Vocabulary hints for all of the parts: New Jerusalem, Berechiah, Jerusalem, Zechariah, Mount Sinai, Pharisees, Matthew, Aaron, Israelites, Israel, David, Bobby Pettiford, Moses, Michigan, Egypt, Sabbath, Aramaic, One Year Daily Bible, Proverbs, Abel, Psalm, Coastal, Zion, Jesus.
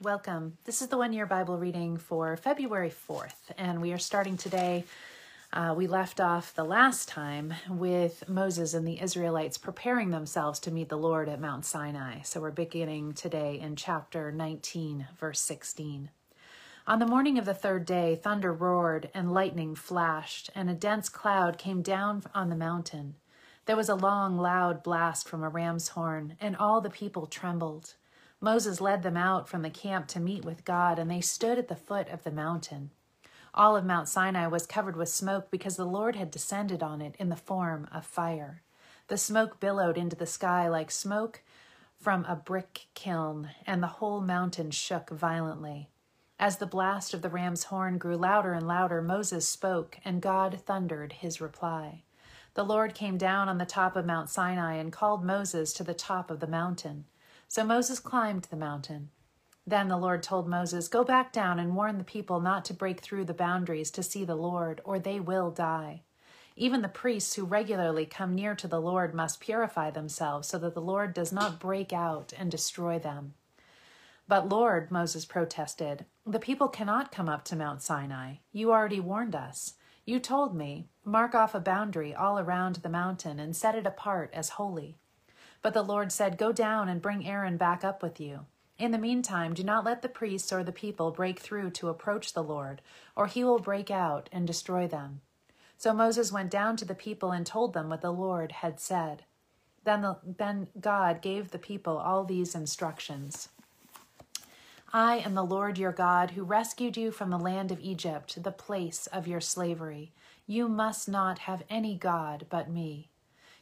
Welcome. This is the One Year Bible reading for February 4th, and we are starting today. We left off the last time with Moses and the Israelites preparing themselves to meet the Lord at Mount Sinai. So we're beginning today in chapter 19, verse 16. On the morning of the third day, thunder roared and lightning flashed, and a dense cloud came down on the mountain. There was a long, loud blast from a ram's horn, and all the people trembled. Moses led them out from the camp to meet with God, and they stood at the foot of the mountain. All of Mount Sinai was covered with smoke because the Lord had descended on it in the form of fire. The smoke billowed into the sky like smoke from a brick kiln, and the whole mountain shook violently. As the blast of the ram's horn grew louder and louder, Moses spoke, and God thundered his reply. The Lord came down on the top of Mount Sinai and called Moses to the top of the mountain. So Moses climbed the mountain. Then the Lord told Moses, "Go back down and warn the people not to break through the boundaries to see the Lord, or they will die. Even the priests who regularly come near to the Lord must purify themselves so that the Lord does not break out and destroy them." "But Lord," Moses protested, "the people cannot come up to Mount Sinai. You already warned us. You told me, 'Mark off a boundary all around the mountain and set it apart as holy.'" But the Lord said, "Go down and bring Aaron back up with you. In the meantime, do not let the priests or the people break through to approach the Lord, or he will break out and destroy them." So Moses went down to the people and told them what the Lord had said. Then God gave the people all these instructions. "I am the Lord your God, who rescued you from the land of Egypt, the place of your slavery. You must not have any god but me.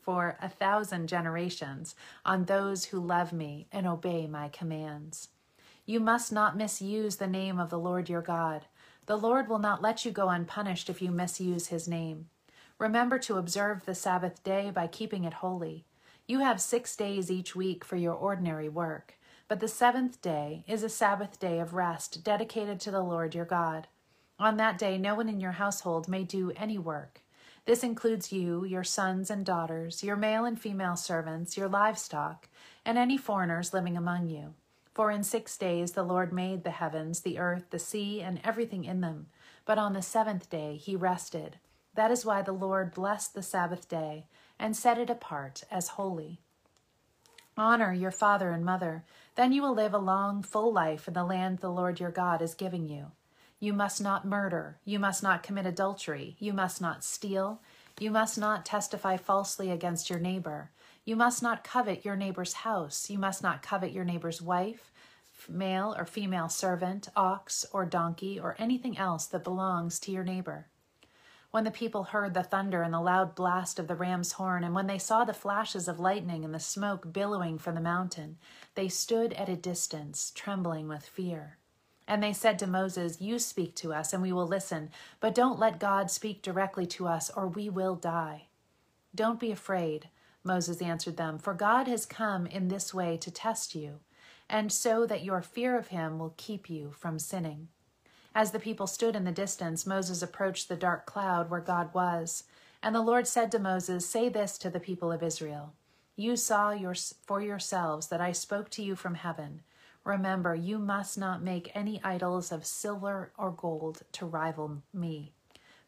for a thousand generations on those who love me and obey my commands. You must not misuse the name of the Lord your God. The Lord will not let you go unpunished if you misuse his name. Remember to observe the Sabbath day by keeping it holy. You have 6 days each week for your ordinary work, but the seventh day is a Sabbath day of rest dedicated to the Lord your God. On that day, no one in your household may do any work. This includes you, your sons and daughters, your male and female servants, your livestock, and any foreigners living among you. For in 6 days the Lord made the heavens, the earth, the sea, and everything in them. But on the seventh day he rested. That is why the Lord blessed the Sabbath day and set it apart as holy. Honor your father and mother. Then you will live a long, full life in the land the Lord your God is giving you. You must not murder. You must not commit adultery. You must not steal. You must not testify falsely against your neighbor. You must not covet your neighbor's house. You must not covet your neighbor's wife, male or female servant, ox or donkey, or anything else that belongs to your neighbor." When the people heard the thunder and the loud blast of the ram's horn, and when they saw the flashes of lightning and the smoke billowing from the mountain, they stood at a distance, trembling with fear. And they said to Moses, "You speak to us, and we will listen, but don't let God speak directly to us, or we will die." "Don't be afraid," Moses answered them, "for God has come in this way to test you, and so that your fear of him will keep you from sinning." As the people stood in the distance, Moses approached the dark cloud where God was. And the Lord said to Moses, "Say this to the people of Israel: You saw for yourselves that I spoke to you from heaven. Remember, you must not make any idols of silver or gold to rival me.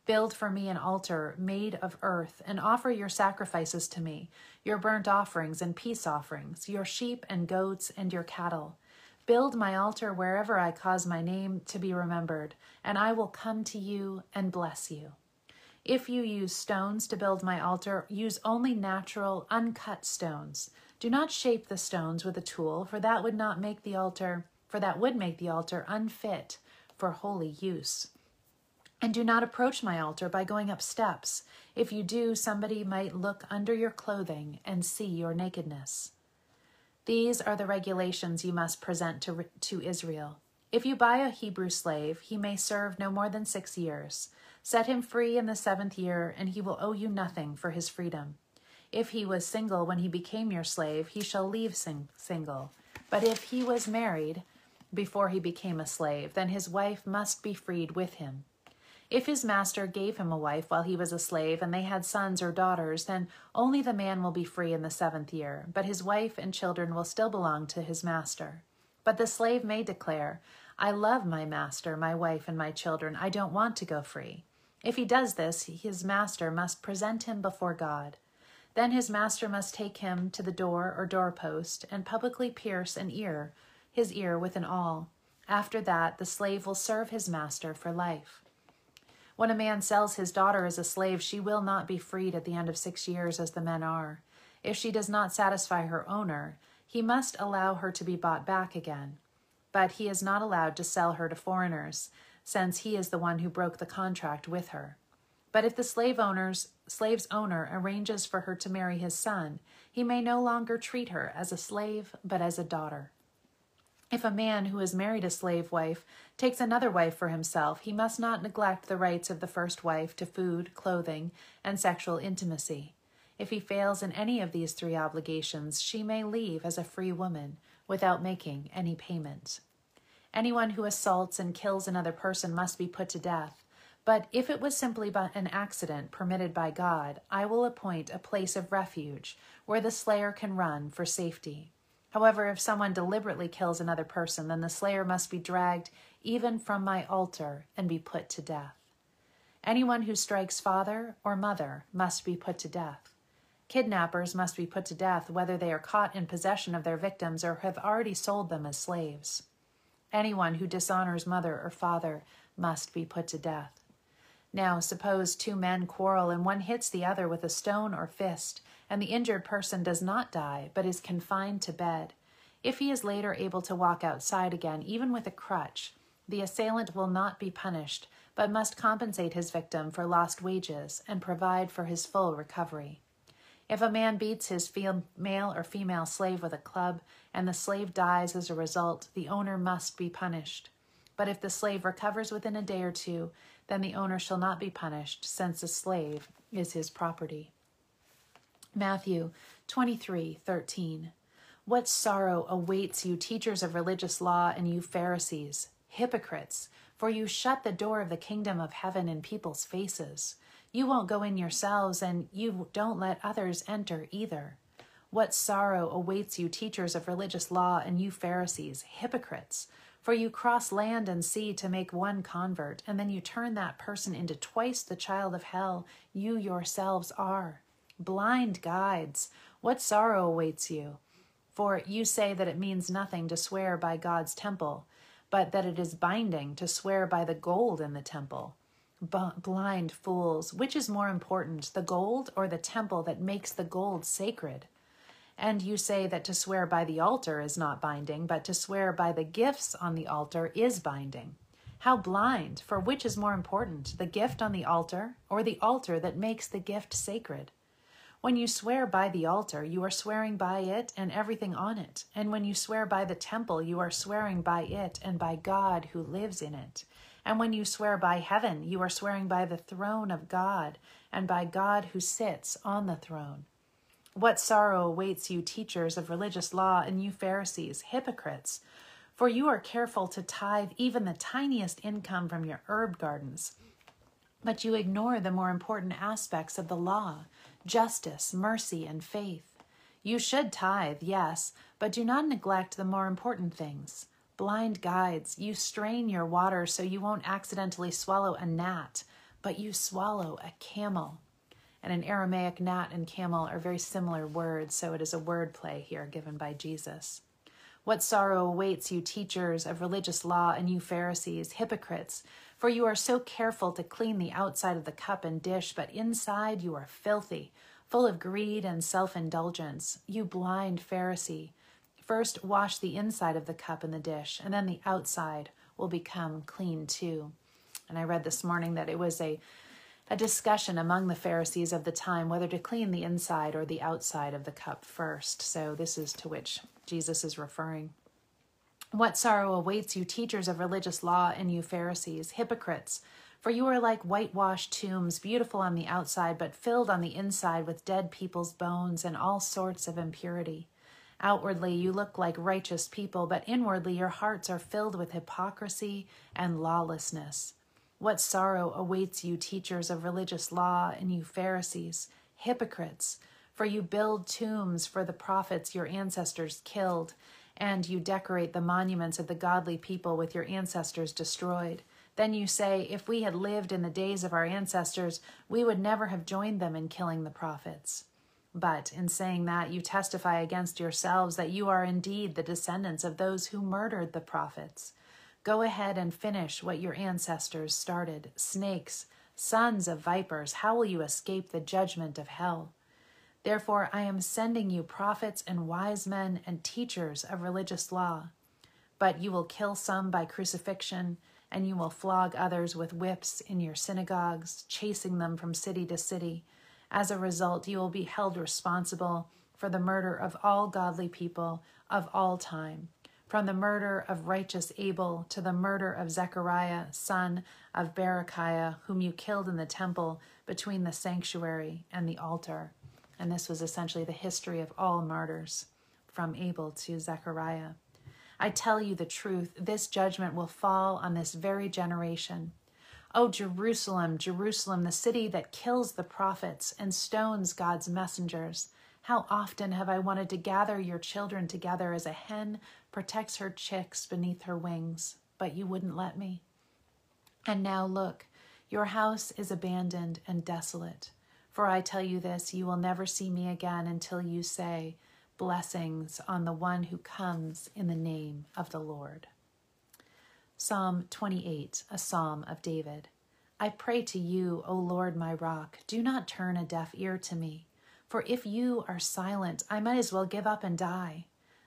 Build for me an altar made of earth, and offer your sacrifices to me, your burnt offerings and peace offerings, your sheep and goats and your cattle. Build my altar wherever I cause my name to be remembered, and I will come to you and bless you. If you use stones to build my altar, use only natural, uncut stones. Do not shape the stones with a tool, for that would make the altar unfit for holy use. And do not approach my altar by going up steps. If you do, somebody might look under your clothing and see your nakedness. These are the regulations you must present to Israel. If you buy a Hebrew slave, he may serve no more than 6 years. Set him free in the 7th year, and he will owe you nothing for his freedom. If he was single when he became your slave, he shall leave single. But if he was married before he became a slave, then his wife must be freed with him. If his master gave him a wife while he was a slave, and they had sons or daughters, then only the man will be free in the 7th year, but his wife and children will still belong to his master. But the slave may declare, I love my master, my wife, and my children. I don't want to go free. If he does this, his master must present him before God. Then his master must take him to the door or doorpost and publicly pierce his ear with an awl. After that, the slave will serve his master for life. When a man sells his daughter as a slave, she will not be freed at the end of 6 years as the men are. If she does not satisfy her owner, he must allow her to be bought back again. But he is not allowed to sell her to foreigners, since he is the one who broke the contract with her. But if the slave's owner arranges for her to marry his son, he may no longer treat her as a slave, but as a daughter. If a man who has married a slave wife takes another wife for himself, he must not neglect the rights of the first wife to food, clothing, and sexual intimacy. If he fails in any of these 3 obligations, she may leave as a free woman without making any payment. Anyone who assaults and kills another person must be put to death. But if it was simply an accident permitted by God, I will appoint a place of refuge where the slayer can run for safety. However, if someone deliberately kills another person, then the slayer must be dragged even from my altar and be put to death. Anyone who strikes father or mother must be put to death. Kidnappers must be put to death, whether they are caught in possession of their victims or have already sold them as slaves. Anyone who dishonors mother or father must be put to death. Now, suppose 2 men quarrel and one hits the other with a stone or fist, and the injured person does not die, but is confined to bed. If he is later able to walk outside again, even with a crutch, the assailant will not be punished, but must compensate his victim for lost wages and provide for his full recovery. If a man beats his male or female slave with a club, and the slave dies as a result, the owner must be punished. But if the slave recovers within a day or 2, then the owner shall not be punished, since the slave is his property. Matthew 23:13. What sorrow awaits you, teachers of religious law, and you Pharisees, hypocrites, for you shut the door of the kingdom of heaven in people's faces. You won't go in yourselves, and you don't let others enter either. What sorrow awaits you, teachers of religious law, and you Pharisees, hypocrites, for you cross land and sea to make one convert, and then you turn that person into twice the child of hell you yourselves are. Blind guides, what sorrow awaits you? For you say that it means nothing to swear by God's temple, but that it is binding to swear by the gold in the temple. Blind fools, which is more important, the gold or the temple that makes the gold sacred? And you say that to swear by the altar is not binding, but to swear by the gifts on the altar is binding. How blind, for which is more important, the gift on the altar or the altar that makes the gift sacred? When you swear by the altar, you are swearing by it and everything on it. And when you swear by the temple, you are swearing by it and by God who lives in it. And when you swear by heaven, you are swearing by the throne of God and by God who sits on the throne. What sorrow awaits you, teachers of religious law, and you Pharisees, hypocrites, for you are careful to tithe even the tiniest income from your herb gardens. But you ignore the more important aspects of the law, justice, mercy, and faith. You should tithe, yes, but do not neglect the more important things. Blind guides, you strain your water so you won't accidentally swallow a gnat, but you swallow a camel. And in Aramaic, gnat and camel are very similar words, so it is a wordplay here given by Jesus. What sorrow awaits you, teachers of religious law, and you Pharisees, hypocrites! For you are so careful to clean the outside of the cup and dish, but inside you are filthy, full of greed and self-indulgence. You blind Pharisee! First wash the inside of the cup and the dish, and then the outside will become clean too." And I read this morning that it was a discussion among the Pharisees of the time whether to clean the inside or the outside of the cup first. So this is to which Jesus is referring. "What sorrow awaits you, teachers of religious law, and you Pharisees, hypocrites! For you are like whitewashed tombs, beautiful on the outside, but filled on the inside with dead people's bones and all sorts of impurity. Outwardly you look like righteous people, but inwardly your hearts are filled with hypocrisy and lawlessness. What sorrow awaits you, teachers of religious law, and you Pharisees, hypocrites! For you build tombs for the prophets your ancestors killed, and you decorate the monuments of the godly people with your ancestors destroyed. Then you say, 'If we had lived in the days of our ancestors, we would never have joined them in killing the prophets.' But in saying that, you testify against yourselves that you are indeed the descendants of those who murdered the prophets. Go ahead and finish what your ancestors started. Snakes, sons of vipers, how will you escape the judgment of hell? Therefore, I am sending you prophets and wise men and teachers of religious law. But you will kill some by crucifixion, and you will flog others with whips in your synagogues, chasing them from city to city. As a result, you will be held responsible for the murder of all godly people of all time, from the murder of righteous Abel to the murder of Zechariah, son of Berechiah, whom you killed in the temple between the sanctuary and the altar." And this was essentially the history of all martyrs, from Abel to Zechariah. "I tell you the truth, this judgment will fall on this very generation. O Jerusalem, Jerusalem, the city that kills the prophets and stones God's messengers! How often have I wanted to gather your children together as a hen protects her chicks beneath her wings, but you wouldn't let me. And now look, your house is abandoned and desolate. For I tell you this, you will never see me again until you say, 'Blessings on the one who comes in the name of the Lord.'" Psalm 28, a psalm of David. "I pray to you, O Lord, my rock. Do not turn a deaf ear to me. For if you are silent, I might as well give up and die.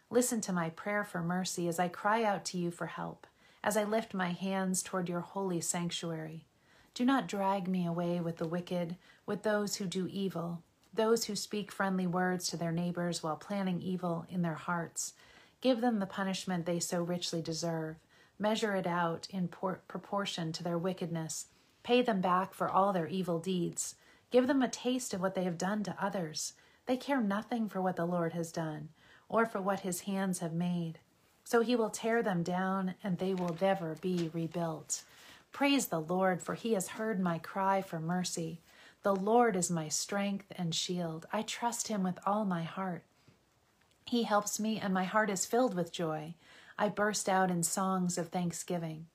Listen to my prayer for mercy as I cry out to you for help, as I lift my hands toward your holy sanctuary. Do not drag me away with the wicked, with those who do evil, those who speak friendly words to their neighbors while planning evil in their hearts. Give them the punishment they so richly deserve. Measure it out in proportion to their wickedness. Pay them back for all their evil deeds. Give them a taste of what they have done to others. They care nothing for what the Lord has done, or for what his hands have made. So he will tear them down, and they will never be rebuilt. Praise the Lord, for he has heard my cry for mercy. The Lord is my strength and shield. I trust him with all my heart. He helps me, and my heart is filled with joy. I burst out in songs of thanksgiving.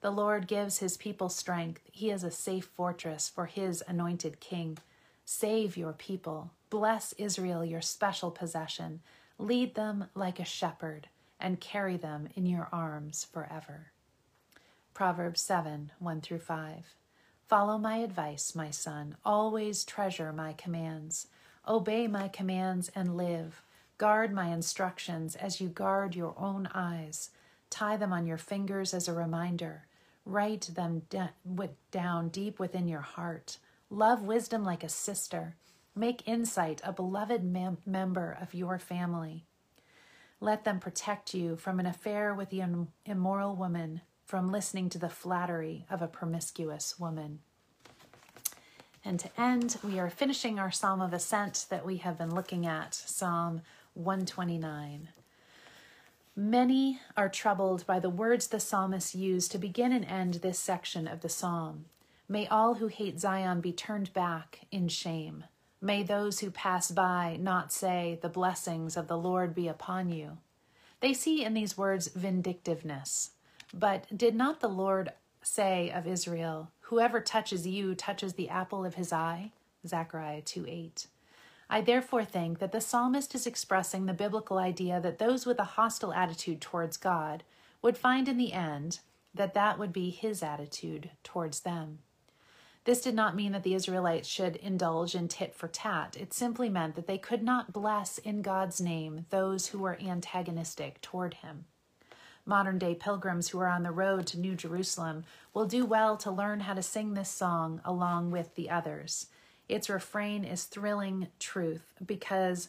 The Lord gives his people strength. He is a safe fortress for his anointed king. Save your people. Bless Israel, your special possession. Lead them like a shepherd and carry them in your arms forever." Proverbs 7, 1-5. "Follow my advice, my son. Always treasure my commands. Obey my commands and live. Guard my instructions as you guard your own eyes. Tie them on your fingers as a reminder. Write them down deep within your heart. Love wisdom like a sister. Make insight a beloved member of your family. Let them protect you from an affair with the immoral woman, from listening to the flattery of a promiscuous woman." And to end, we are finishing our Psalm of Ascent that we have been looking at, Psalm 129. Many are troubled by the words the psalmist used to begin and end this section of the psalm. May all who hate Zion be turned back in shame. May those who pass by not say, "The blessings of the Lord be upon you." They see in these words vindictiveness. But did not the Lord say of Israel, "Whoever touches you touches the apple of his eye"? Zechariah 2:8. I therefore think that the psalmist is expressing the biblical idea that those with a hostile attitude towards God would find in the end that that would be his attitude towards them. This did not mean that the Israelites should indulge in tit for tat. It simply meant that they could not bless in God's name those who were antagonistic toward him. Modern-day pilgrims who are on the road to New Jerusalem will do well to learn how to sing this song along with the others. Its refrain is thrilling truth because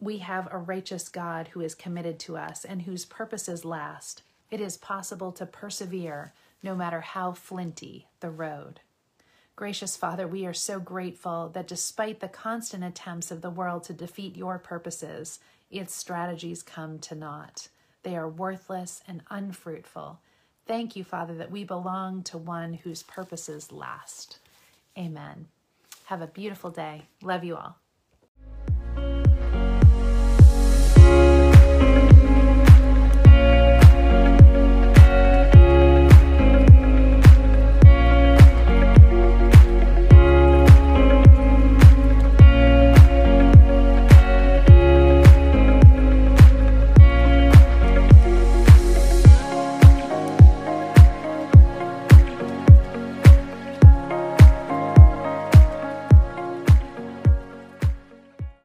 we have a righteous God who is committed to us and whose purposes last. It is possible to persevere no matter how flinty the road. Gracious Father, we are so grateful that despite the constant attempts of the world to defeat your purposes, its strategies come to naught. They are worthless and unfruitful. Thank you, Father, that we belong to one whose purposes last. Amen. Have a beautiful day. Love you all.